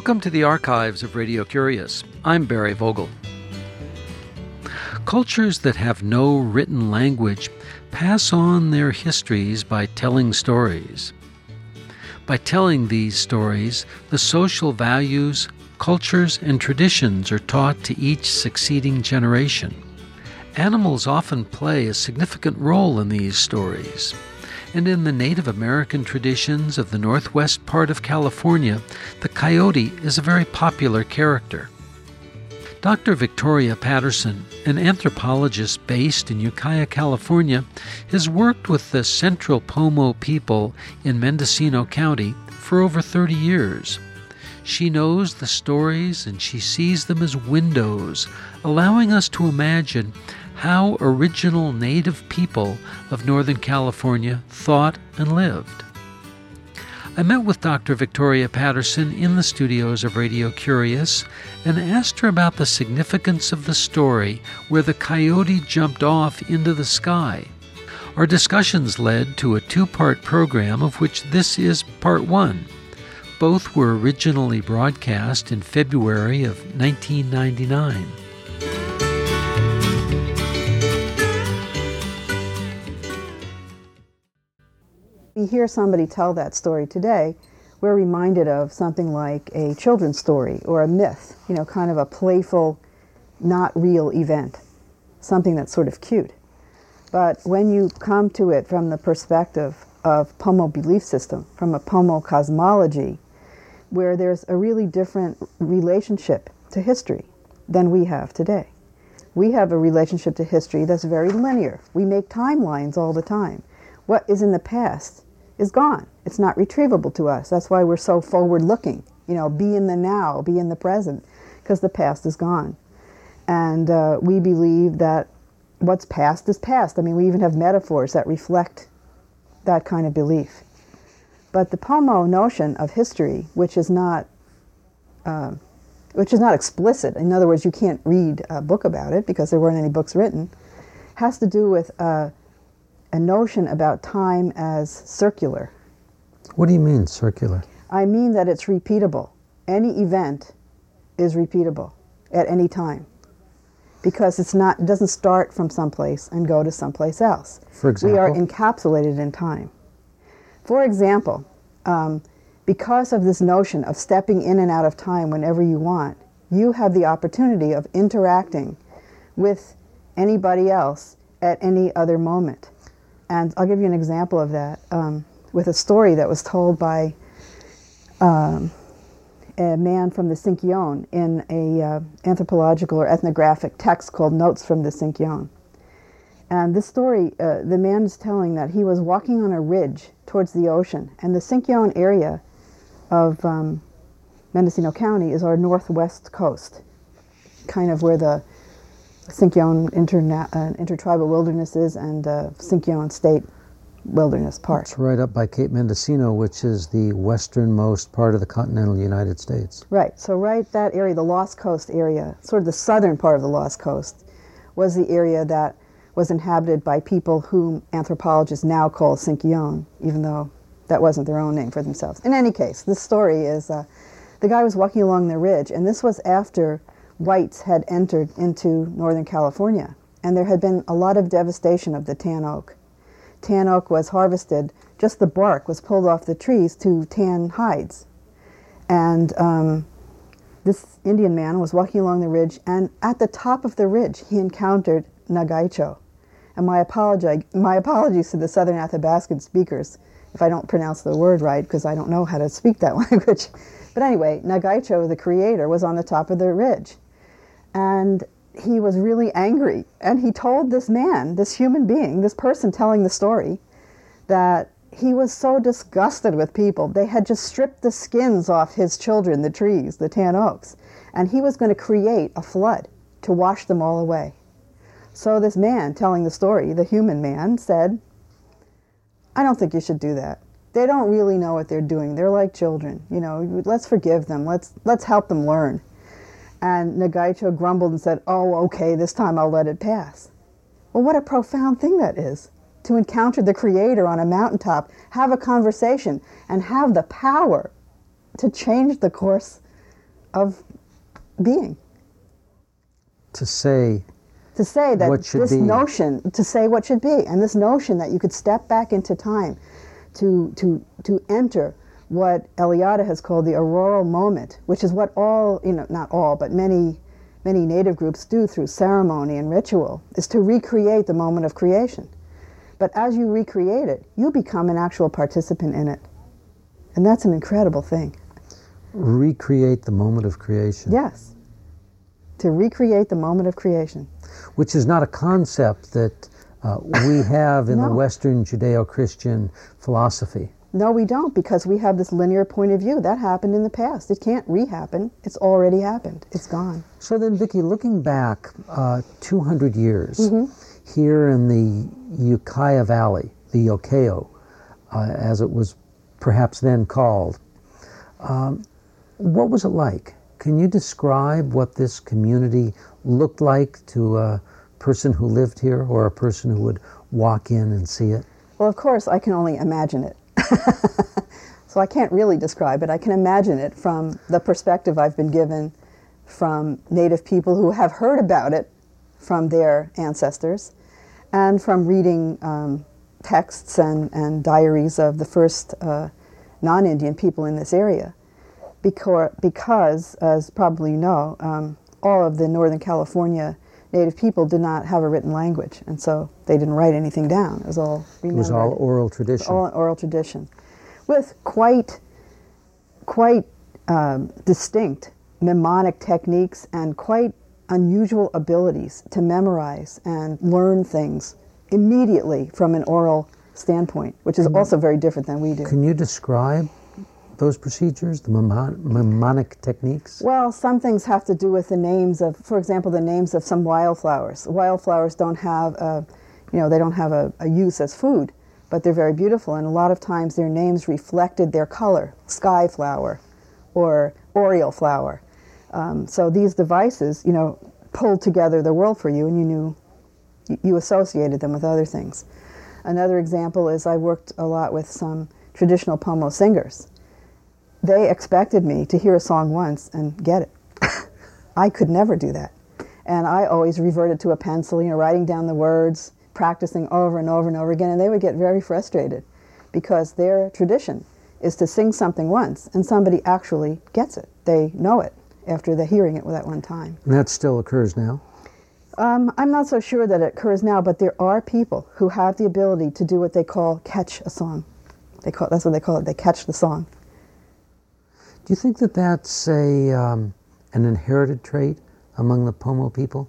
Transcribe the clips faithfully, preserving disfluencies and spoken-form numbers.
Welcome to the archives of Radio Curious. I'm Barry Vogel. Cultures that have no written language pass on their histories by telling stories. By telling these stories, the social values, cultures, and traditions are taught to each succeeding generation. Animals often play a significant role in these stories. And in the Native American traditions of the northwest part of California, the coyote is a very popular character. Doctor Victoria Patterson, an anthropologist based in Ukiah, California, has worked with the Central Pomo people in Mendocino County for over thirty years. She knows the stories and she sees them as windows, allowing us to imagine how original Native people of Northern California thought and lived. I met with Doctor Victoria Patterson in the studios of Radio Curious and asked her about the significance of the story where the coyote jumped off into the sky. Our discussions led to a two-part program, of which this is part one. Both were originally broadcast in February of nineteen ninety-nine. You hear somebody tell that story today, we're reminded of something like a children's story or a myth, you know, kind of a playful, not real event, something that's sort of cute. But when you come to it from the perspective of Pomo belief system, from a Pomo cosmology, where there's a really different relationship to history than we have today. We have a relationship to history that's very linear. We make timelines all the time. What is in the past is gone. It's not retrievable to us. That's why we're so forward-looking. You know, be in the now, be in the present, because the past is gone. And uh, we believe that what's past is past. I mean, we even have metaphors that reflect that kind of belief. But the Pomo notion of history, which is not, uh, which is not explicit. In other words, you can't read a book about it because there weren't any books written. Has to do with uh, a notion about time as circular. What do you mean circular? I mean that it's repeatable. Any event is repeatable at any time because it's not, it doesn't start from someplace and go to someplace else. For example? We are encapsulated in time. For example, um, because of this notion of stepping in and out of time whenever you want, you have the opportunity of interacting with anybody else at any other moment. And I'll give you an example of that um, with a story that was told by um, a man from the Sinkyone in an uh, anthropological or ethnographic text called Notes from the Sinkyone. And this story, uh, the man is telling that he was walking on a ridge towards the ocean. And the Sinkyone area of um, Mendocino County is our northwest coast, kind of where the Sinkyone interna- uh, Intertribal Wilderness is and uh, Sinkyone State Wilderness Park. It's right up by Cape Mendocino, which is the westernmost part of the continental United States. Right. So right that area, the Lost Coast area, sort of the southern part of the Lost Coast, was the area that was inhabited by people whom anthropologists now call Sinkyone, even though that wasn't their own name for themselves. In any case, this story is uh, the guy was walking along the ridge, and this was after whites had entered into Northern California, and there had been a lot of devastation of the tan oak. Tan oak was harvested, just the bark was pulled off the trees to tan hides. And um, this Indian man was walking along the ridge, and at the top of the ridge he encountered Nagaicho. And my apology, my apologies to the Southern Athabascan speakers if I don't pronounce the word right, because I don't know how to speak that language. But anyway, Nagaicho, the creator, was on the top of the ridge. And he was really angry. And he told this man, this human being, this person telling the story, that he was so disgusted with people. They had just stripped the skins off his children, the trees, the tan oaks. And he was going to create a flood to wash them all away. So this man telling the story, the human man, said, I don't think you should do that. They don't really know what they're doing. They're like children. You know, let's forgive them. Let's let's help them learn. And Nagaicho grumbled and said, oh, okay, this time I'll let it pass. Well, what a profound thing that is, to encounter the Creator on a mountaintop, have a conversation, and have the power to change the course of being. To say to say that what should this be. notion, to say what should be, and this notion that you could step back into time to to to enter what Eliade has called the auroral moment, which is what all, you know, not all, but many many native groups do through ceremony and ritual, is to recreate the moment of creation. But as you recreate it, you become an actual participant in it. And that's an incredible thing. Recreate the moment of creation. Yes. To recreate the moment of creation. Which is not a concept that uh, we have in no. the Western Judeo-Christian philosophy. No, we don't, because we have this linear point of view. That happened in the past. It can't re-happen. It's already happened. It's gone. So then, Vicki, looking back uh, two hundred years, mm-hmm. here in the Ukiah Valley, the Yokayo, uh, as it was perhaps then called, um, what was it like? Can you describe what this community looked like to a person who lived here or a person who would walk in and see it? Well, of course, I can only imagine it. So I can't really describe it. I can imagine it from the perspective I've been given from Native people who have heard about it from their ancestors and from reading um, texts and, and diaries of the first uh, non-Indian people in this area. Because, because as probably you know, um, all of the Northern California Native people did not have a written language, and so they didn't write anything down. It was all remembered. It was all oral tradition. All oral tradition, with quite, quite um, distinct mnemonic techniques and quite unusual abilities to memorize and learn things immediately from an oral standpoint, which is also very different than we do. Can you describe those procedures, the mnemonic techniques? Well, some things have to do with the names of, for example, the names of some wildflowers. Wildflowers don't have, a, you know, they don't have a, a use as food, but they're very beautiful, and a lot of times their names reflected their color, sky flower or oriole flower. Um, so these devices, you know, pulled together the world for you, and you knew, you, you associated them with other things. Another example is I worked a lot with some traditional Pomo singers. They expected me to hear a song once and get it. I could never do that. And I always reverted to a pencil, you know, writing down the words, practicing over and over and over again, and they would get very frustrated because their tradition is to sing something once and somebody actually gets it. They know it after they're hearing it that one time. And that still occurs now? Um, I'm not so sure that it occurs now, but there are people who have the ability to do what they call catch a song. They call, that's what they call it, they catch the song. Do you think that that's a um, an inherited trait among the Pomo people?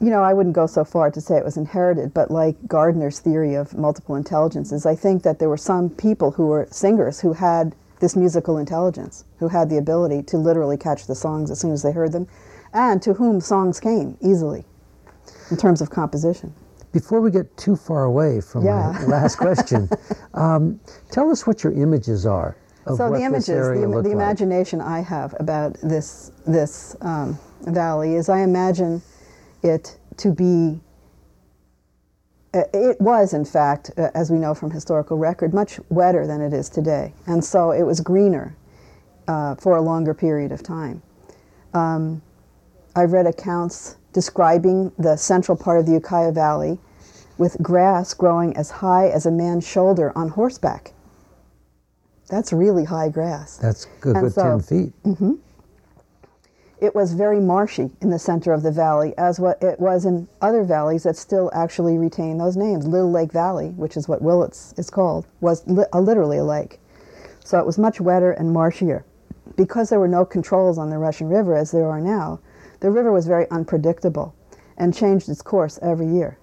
You know, I wouldn't go so far to say it was inherited, but like Gardner's theory of multiple intelligences, I think that there were some people who were singers who had this musical intelligence, who had the ability to literally catch the songs as soon as they heard them, and to whom songs came easily in terms of composition. Before we get too far away from yeah. my last question, um, tell us what your images are. So the images, the, the imagination like. I have about this this um, valley is I imagine it to be, uh, it was in fact, uh, as we know from historical record, much wetter than it is today. And so it was greener uh, for a longer period of time. Um, I've read accounts describing the central part of the Ukiah Valley with grass growing as high as a man's shoulder on horseback. That's really high grass. That's good, good so, ten feet. Mm-hmm. It was very marshy in the center of the valley, as what it was in other valleys that still actually retain those names. Little Lake Valley, which is what Willits is called, was li- uh, literally a lake. So it was much wetter and marshier. Because there were no controls on the Russian River as there are now, the river was very unpredictable and changed its course every year.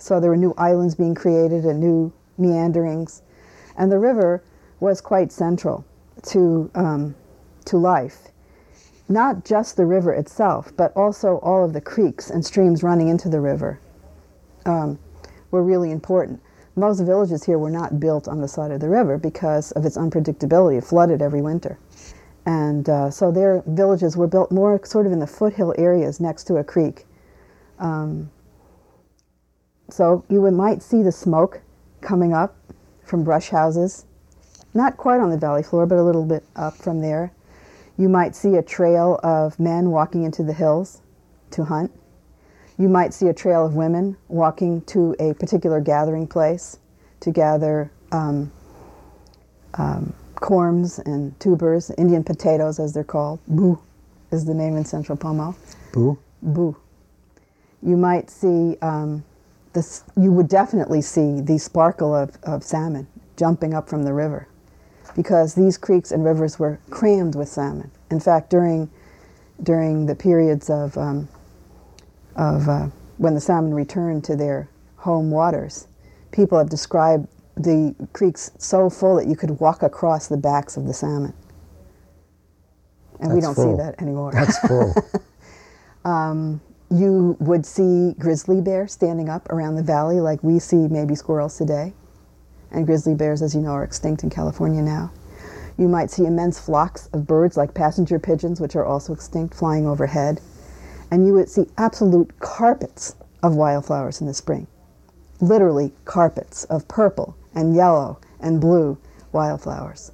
So there were new islands being created and new meanderings. And the river was quite central to um, to life. Not just the river itself, but also all of the creeks and streams running into the river um, were really important. Most villages here were not built on the side of the river because of its unpredictability. It flooded every winter. And uh, so their villages were built more sort of in the foothill areas next to a creek. Um, so you would, might see the smoke coming up from brush houses. Not quite on the valley floor, but a little bit up from there. You might see a trail of men walking into the hills to hunt. You might see a trail of women walking to a particular gathering place to gather um, um, corms and tubers, Indian potatoes as they're called. Boo is the name in Central Pomo. Boo? Boo. You might see, um, this, you would definitely see the sparkle of, of salmon jumping up from the river, because these creeks and rivers were crammed with salmon. In fact, during during the periods of um, of uh, when the salmon returned to their home waters, people have described the creeks so full that you could walk across the backs of the salmon. And That's we don't full. see that anymore. That's full. um, you would see grizzly bears standing up around the valley like we see maybe squirrels today. And grizzly bears, as you know, are extinct in California now. You might see immense flocks of birds like passenger pigeons, which are also extinct, flying overhead. And you would see absolute carpets of wildflowers in the spring. Literally carpets of purple and yellow and blue wildflowers.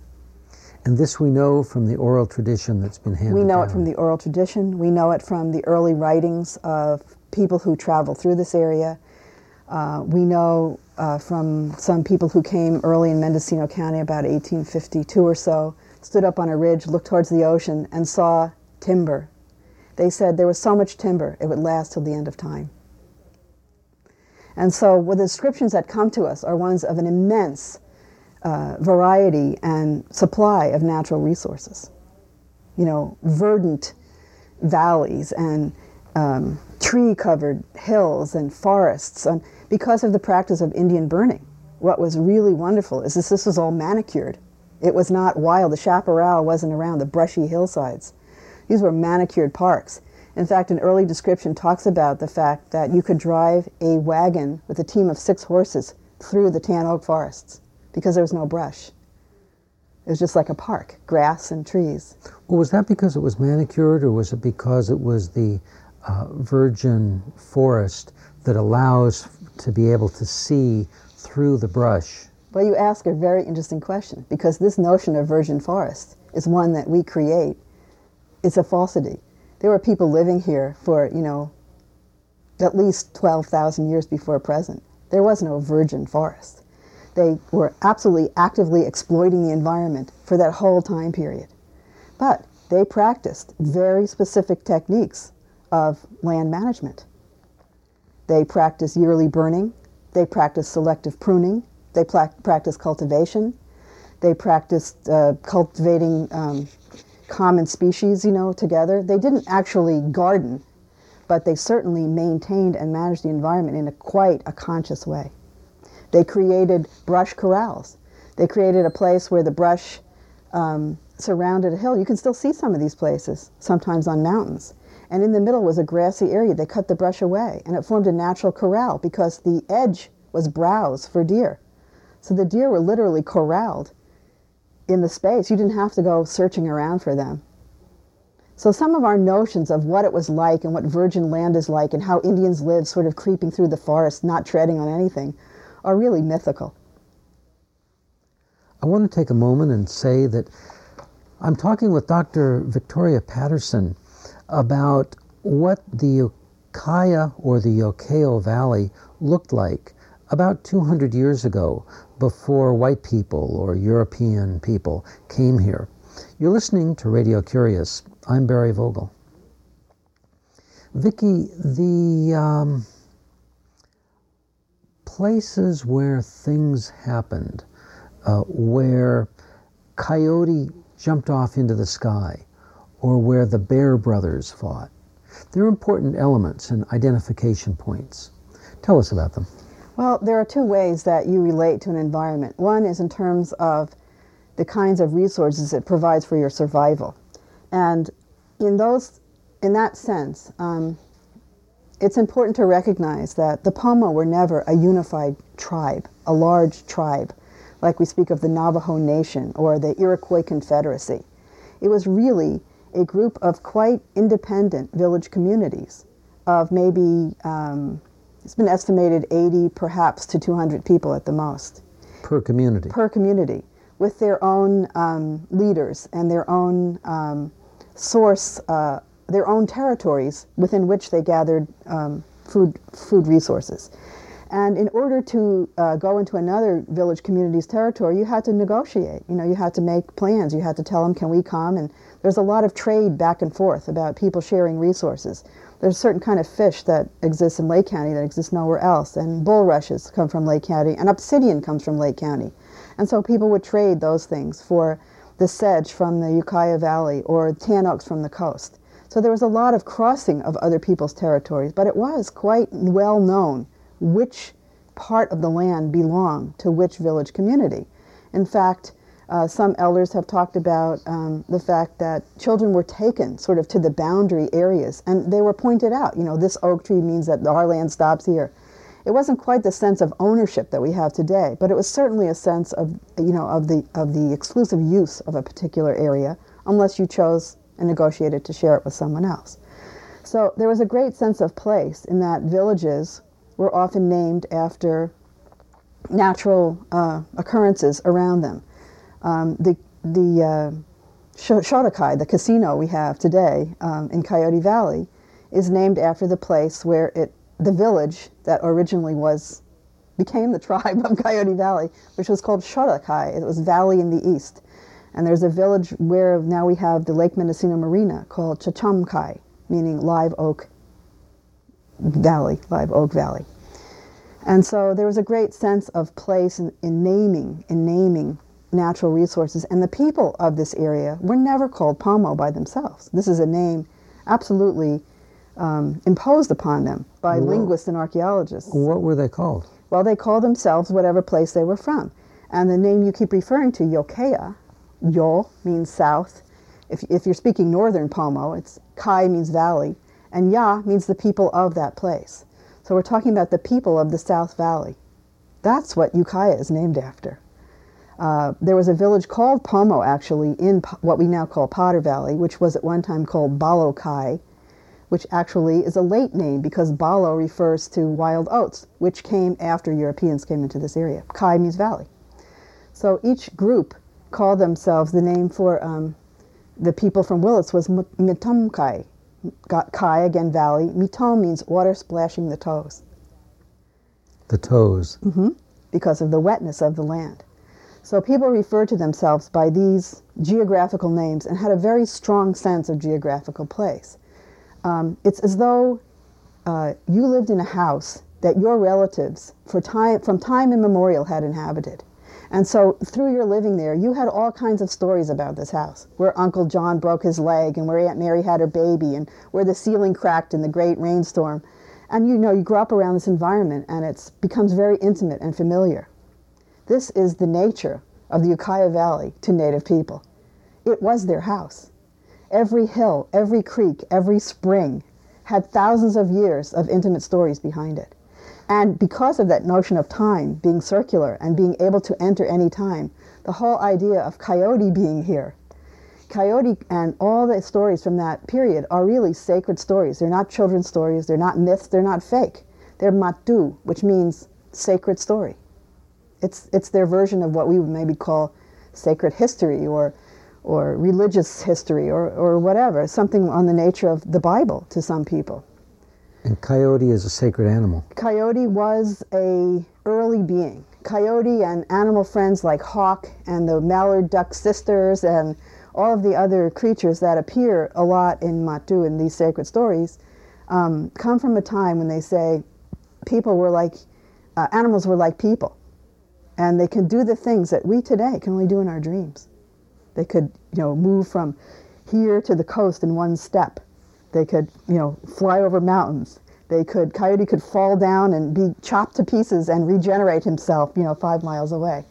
And this we know from the oral tradition that's been handed down. We know it from the oral tradition. We know it from the early writings of people who travel through this area. Uh, we know uh, from some people who came early in Mendocino County, about eighteen fifty-two or so, stood up on a ridge, looked towards the ocean, and saw timber. They said there was so much timber, it would last till the end of time. And so well, the descriptions that come to us are ones of an immense uh, variety and supply of natural resources. You know, verdant valleys and Um, tree-covered hills and forests, and because of the practice of Indian burning. What was really wonderful is this, this was all manicured. It was not wild. The chaparral wasn't around, the brushy hillsides. These were manicured parks. In fact, an early description talks about the fact that you could drive a wagon with a team of six horses through the tan oak forests because there was no brush. It was just like a park, grass and trees. Well, was that because it was manicured, or was it because it was the Uh, virgin forest that allows to be able to see through the brush? Well, you ask a very interesting question, because this notion of virgin forest is one that we create. It's a falsity. There were people living here for, you know, at least twelve thousand years before present. There was no virgin forest. They were absolutely actively exploiting the environment for that whole time period. But they practiced very specific techniques of land management. They practice yearly burning, they practice selective pruning, they pla- practice cultivation, they practice uh, cultivating um, common species, you know, together. They didn't actually garden, but they certainly maintained and managed the environment in a quite a conscious way. They created brush corrals. They created a place where the brush um, surrounded a hill. You can still see some of these places, sometimes on mountains. And in the middle was a grassy area. They cut the brush away, and it formed a natural corral because the edge was browse for deer. So the deer were literally corralled in the space. You didn't have to go searching around for them. So some of our notions of what it was like and what virgin land is like and how Indians lived sort of creeping through the forest, not treading on anything, are really mythical. I want to take a moment and say that I'm talking with Doctor Victoria Patterson about what the Ukiah or the Yokayo Valley looked like about two hundred years ago, before white people or European people came here. You're listening to Radio Curious. I'm Barry Vogel. Vicki, the um, places where things happened, uh, where Coyote jumped off into the sky, or where the Bear Brothers fought. They're important elements and identification points. Tell us about them. Well, there are two ways that you relate to an environment. One is in terms of the kinds of resources it provides for your survival. And in those, in that sense, um, it's important to recognize that the Pomo were never a unified tribe, a large tribe, like we speak of the Navajo Nation or the Iroquois Confederacy. It was really a group of quite independent village communities of maybe, um, it's been estimated eighty perhaps to two hundred people at the most. Per community. Per community, with their own um, leaders and their own um, source uh, their own territories within which they gathered um, food food resources. And in order to uh, go into another village community's territory, you had to negotiate. You know, you had to make plans. You had to tell them, can we come? And there's a lot of trade back and forth about people sharing resources. There's a certain kind of fish that exists in Lake County that exists nowhere else. And bulrushes come from Lake County. And obsidian comes from Lake County. And so people would trade those things for the sedge from the Ukiah Valley or tan oaks from the coast. So there was a lot of crossing of other people's territories, but it was quite well known which part of the land belonged to which village community. In fact, uh, some elders have talked about um, the fact that children were taken sort of to the boundary areas, and they were pointed out, you know, this oak tree means that our land stops here. It wasn't quite the sense of ownership that we have today, but it was certainly a sense of, you know, of the of the exclusive use of a particular area, unless you chose and negotiated to share it with someone else. So there was a great sense of place in that villages were often named after natural uh, occurrences around them. Um, the the uh, Shodakai, the casino we have today um, in Coyote Valley, is named after the place where it the village that originally was, became the tribe of Coyote Valley, which was called Shodakai. It was Valley in the East. And there's a village where now we have the Lake Mendocino Marina called Chachamkai, meaning Live Oak Valley, Live Oak Valley. And so there was a great sense of place in, in naming, in naming natural resources. And the people of this area were never called Pomo by themselves. This is a name absolutely Um, imposed upon them by well, linguists and archaeologists. What were they called? Well, they called themselves whatever place they were from. And the name you keep referring to, Yokayo, Yo means south. If, if you're speaking northern Pomo, it's Kai means valley, and Ya means the people of that place. So we're talking about the people of the South Valley. That's what Ukiah is named after. Uh, there was a village called Pomo, actually, in po- what we now call Potter Valley, which was at one time called Balokai, which actually is a late name because Balo refers to wild oats, which came after Europeans came into this area. Kai means valley. So each group called themselves, the name for um, the people from Willits was Mitomkai. Kai, again, valley. Mitom means water splashing the toes. The toes. Mm-hmm. Because of the wetness of the land. So people referred to themselves by these geographical names and had a very strong sense of geographical place. Um, it's as though uh, you lived in a house that your relatives for time, from time immemorial had inhabited. And so through your living there, you had all kinds of stories about this house, where Uncle John broke his leg and where Aunt Mary had her baby and where the ceiling cracked in the great rainstorm. And you know, you grow up around this environment and it becomes very intimate and familiar. This is the nature of the Ukiah Valley to Native people. It was their house. Every hill, every creek, every spring had thousands of years of intimate stories behind it. And because of that notion of time being circular and being able to enter any time, the whole idea of Coyote being here, Coyote and all the stories from that period are really sacred stories. They're not children's stories, they're not myths, they're not fake. They're Matu, which means sacred story. It's, it's their version of what we would maybe call sacred history or or religious history, or, or whatever, something on the nature of the Bible to some people. And coyote is a sacred animal. Coyote was a early being. Coyote and animal friends like hawk and the mallard duck sisters and all of the other creatures that appear a lot in Matu in these sacred stories um, come from a time when they say people were like, uh, animals were like people. And they can do the things that we today can only do in our dreams. They could, you know, move from here to the coast in one step. They could, you know, fly over mountains. They could, coyote could fall down and be chopped to pieces and regenerate himself, you know, five miles away.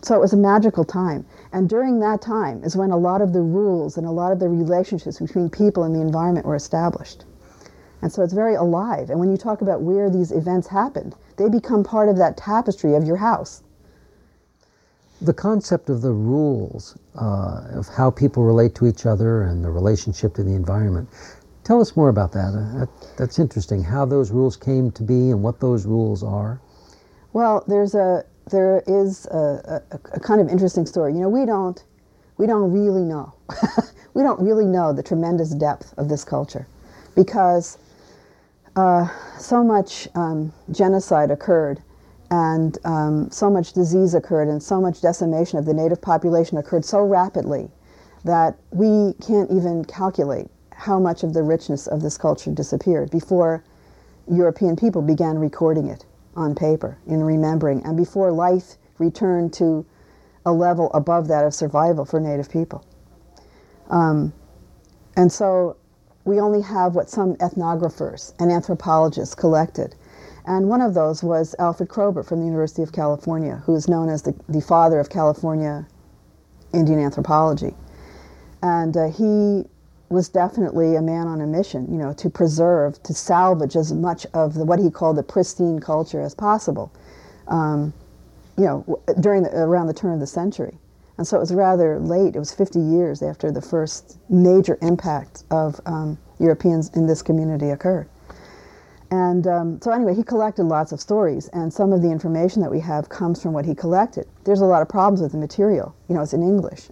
So it was a magical time. And during that time is when a lot of the rules and a lot of the relationships between people and the environment were established. And so it's very alive. And when you talk about where these events happened, they become part of that tapestry of your house. The concept of the rules uh, of how people relate to each other and the relationship to the environment. Tell us more about that. Uh, that. That's interesting, how those rules came to be and what those rules are. Well, there's a there is a, a, a kind of interesting story. You know, we don't we don't really know. We don't really know the tremendous depth of this culture, because uh, so much um, genocide occurred, and um, so much disease occurred, and so much decimation of the native population occurred so rapidly that we can't even calculate how much of the richness of this culture disappeared before European people began recording it on paper in remembering, and before life returned to a level above that of survival for native people. Um, and so we only have what some ethnographers and anthropologists collected. And one of those was Alfred Kroeber from the University of California, who is known as the, the father of California Indian anthropology. And uh, he was definitely a man on a mission, you know, to preserve, to salvage as much of the, what he called the pristine culture as possible, um, you know, during the, around the turn of the century. And so it was rather late. It was fifty years after the first major impact of um, Europeans in this community occurred. And um, so anyway, he collected lots of stories, and some of the information that we have comes from what he collected. There's a lot of problems with the material. You know, it's in English.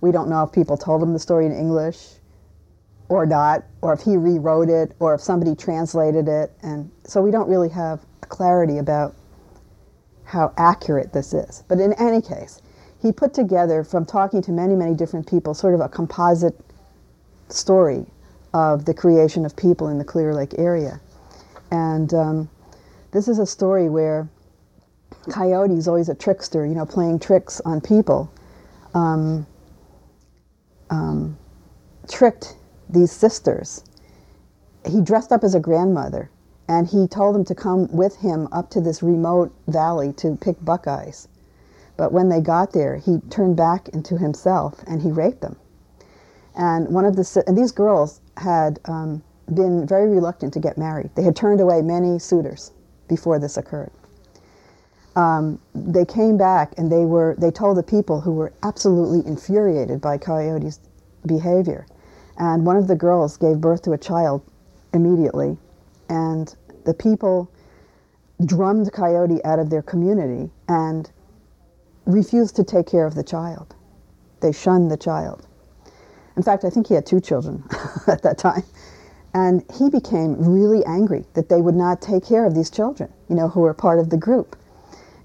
We don't know if people told him the story in English or not, or if he rewrote it, or if somebody translated it. And so we don't really have clarity about how accurate this is. But in any case, he put together, from talking to many, many different people, sort of a composite story of the creation of people in the Clear Lake area. And um, this is a story where Coyote is always a trickster, you know, playing tricks on people, um, um, tricked these sisters. He dressed up as a grandmother, and he told them to come with him up to this remote valley to pick buckeyes. But when they got there, he turned back into himself, and he raped them. And one of the and these girls had um, been very reluctant to get married. They had turned away many suitors before this occurred. Um, they came back, and they were they told the people, who were absolutely infuriated by Coyote's behavior. And one of the girls gave birth to a child immediately, and the people drummed Coyote out of their community and refused to take care of the child. They shunned the child. In fact, I think he had two children at that time. And he became really angry that they would not take care of these children, you know, who were part of the group.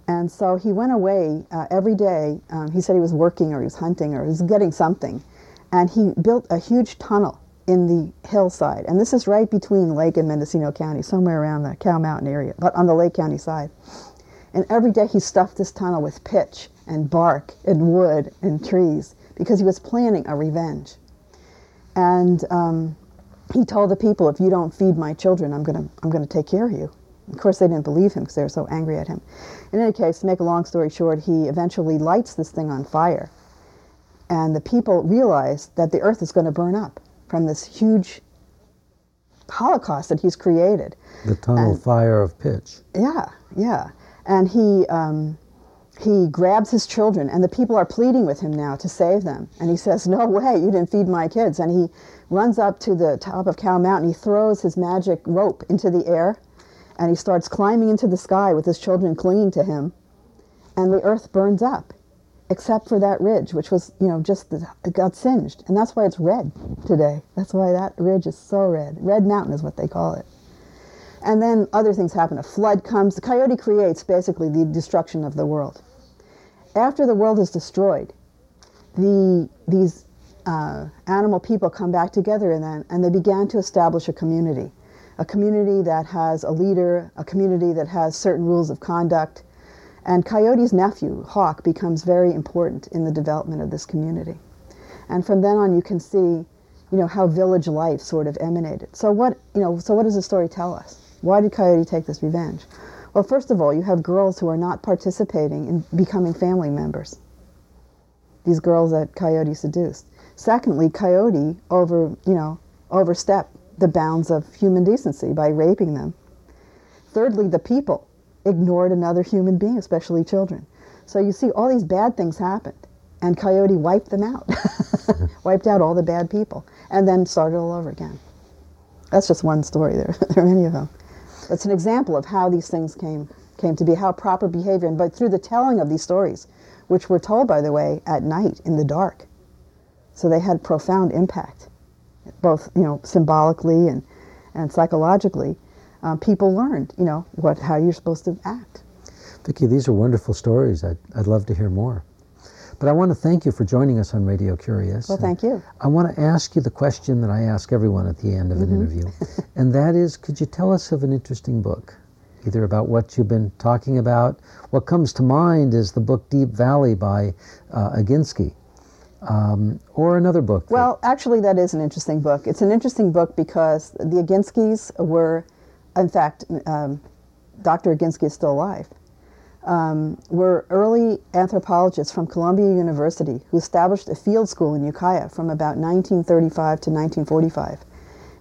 And so he went away uh, every day. Um, he said he was working, or he was hunting, or he was getting something. And he built a huge tunnel in the hillside. And this is right between Lake and Mendocino County, somewhere around the Cow Mountain area, but on the Lake County side. And every day he stuffed this tunnel with pitch and bark and wood and trees, because he was planning a revenge. And um, he told the people, if you don't feed my children, I'm gonna, I'm gonna take care of you. Of course, they didn't believe him, because they were so angry at him. In any case, to make a long story short, he eventually lights this thing on fire. And the people realize that the earth is gonna burn up from this huge holocaust that he's created. The tunnel and, fire of pitch. Yeah, yeah. And he um, he grabs his children, and the people are pleading with him now to save them. And he says, no way, you didn't feed my kids. And he runs up to the top of Cow Mountain. He throws his magic rope into the air, and he starts climbing into the sky with his children clinging to him. And the earth burns up, except for that ridge, which was, you know, just, the, it got singed. And that's why it's red today. That's why that ridge is so red. Red Mountain is what they call it. And then other things happen. A flood comes. The Coyote creates basically the destruction of the world. After the world is destroyed, the these uh, animal people come back together, and then and they began to establish a community, a community that has a leader, a community that has certain rules of conduct. And Coyote's nephew, Hawk, becomes very important in the development of this community. And from then on, you can see, you know, how village life sort of emanated. So what you know? So what does the story tell us? Why did Coyote take this revenge? Well, first of all, you have girls who are not participating in becoming family members, these girls that Coyote seduced. Secondly, Coyote over, you know, overstepped the bounds of human decency by raping them. Thirdly, the people ignored another human being, especially children. So you see all these bad things happened, and Coyote wiped them out, wiped out all the bad people, and then started all over again. That's just one story. There, there are many of them. It's an example of how these things came came to be, how proper behavior, and but through the telling of these stories, which were told, by the way, at night in the dark. So they had profound impact, both, you know, symbolically and, and psychologically. Um, people learned, you know, what how you're supposed to act. Vicki, these are wonderful stories. I'd, I'd love to hear more. But I want to thank you for joining us on Radio Curious. Well, thank you. I want to ask you the question that I ask everyone at the end of an mm-hmm. interview, and that is, could you tell us of an interesting book, either about what you've been talking about? What comes to mind is the book Deep Valley by uh, Aginsky, um, or another book. Well, that... actually, that is an interesting book. It's an interesting book because the Aginskys were, in fact, um, Doctor Aginsky is still alive. Um, were early anthropologists from Columbia University who established a field school in Ukiah from about nineteen thirty-five to nineteen forty-five.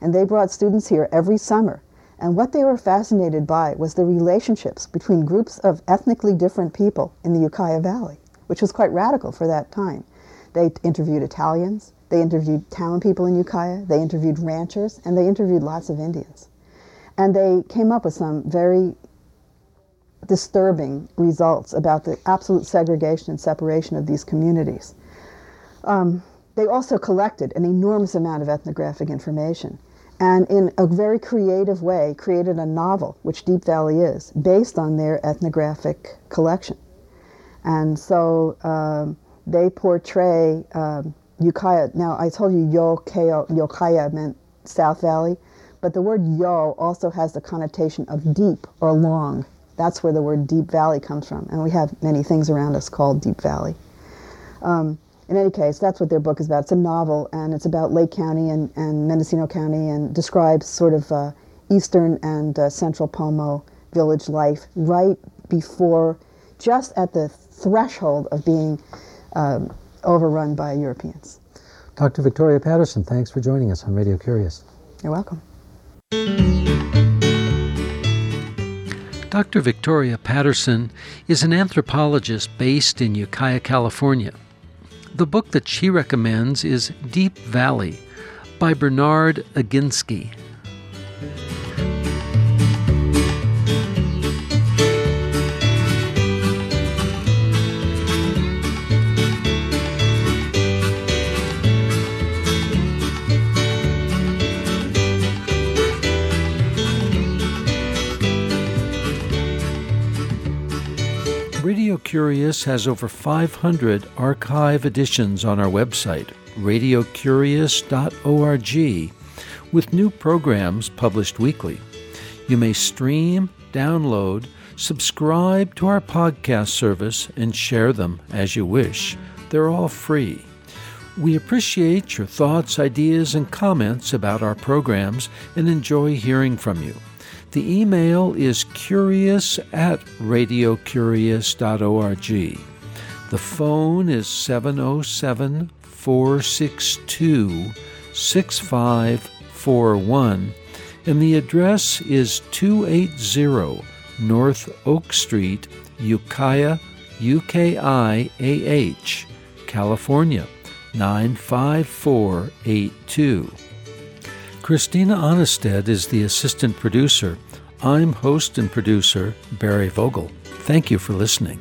And they brought students here every summer. And what they were fascinated by was the relationships between groups of ethnically different people in the Ukiah Valley, which was quite radical for that time. They interviewed Italians, they interviewed town people in Ukiah, they interviewed ranchers, and they interviewed lots of Indians. And they came up with some very disturbing results about the absolute segregation and separation of these communities. Um, they also collected an enormous amount of ethnographic information and in a very creative way created a novel, which Deep Valley is, based on their ethnographic collection. And so um, they portray um, Ukiah. Now I told you Yokayo, Yokayo meant South Valley, but the word yo also has the connotation of deep or long. That's where the word Deep Valley comes from, and we have many things around us called Deep Valley. Um, in any case, that's what their book is about. It's a novel, and it's about Lake County and, and Mendocino County, and describes sort of uh, eastern and uh, central Pomo village life right before, just at the threshold of being um, overrun by Europeans. Doctor Victoria Patterson, thanks for joining us on Radio Curious. You're welcome. Doctor Victoria Patterson is an anthropologist based in Ukiah, California. The book that she recommends is Deep Valley by Bernard Aginsky. Radio Curious has over five hundred archive editions on our website, radio curious dot org, with new programs published weekly. You may stream, download, subscribe to our podcast service, and share them as you wish. They're all free. We appreciate your thoughts, ideas, and comments about our programs and enjoy hearing from you. The email is curious at radio curious dot org. The phone is seven oh seven, four six two, six five four one, and the address is two eighty North Oak Street, Ukiah, U K I A H, California, nine five four eight two. Christina Onnested is the assistant producer. I'm host and producer Barry Vogel. Thank you for listening.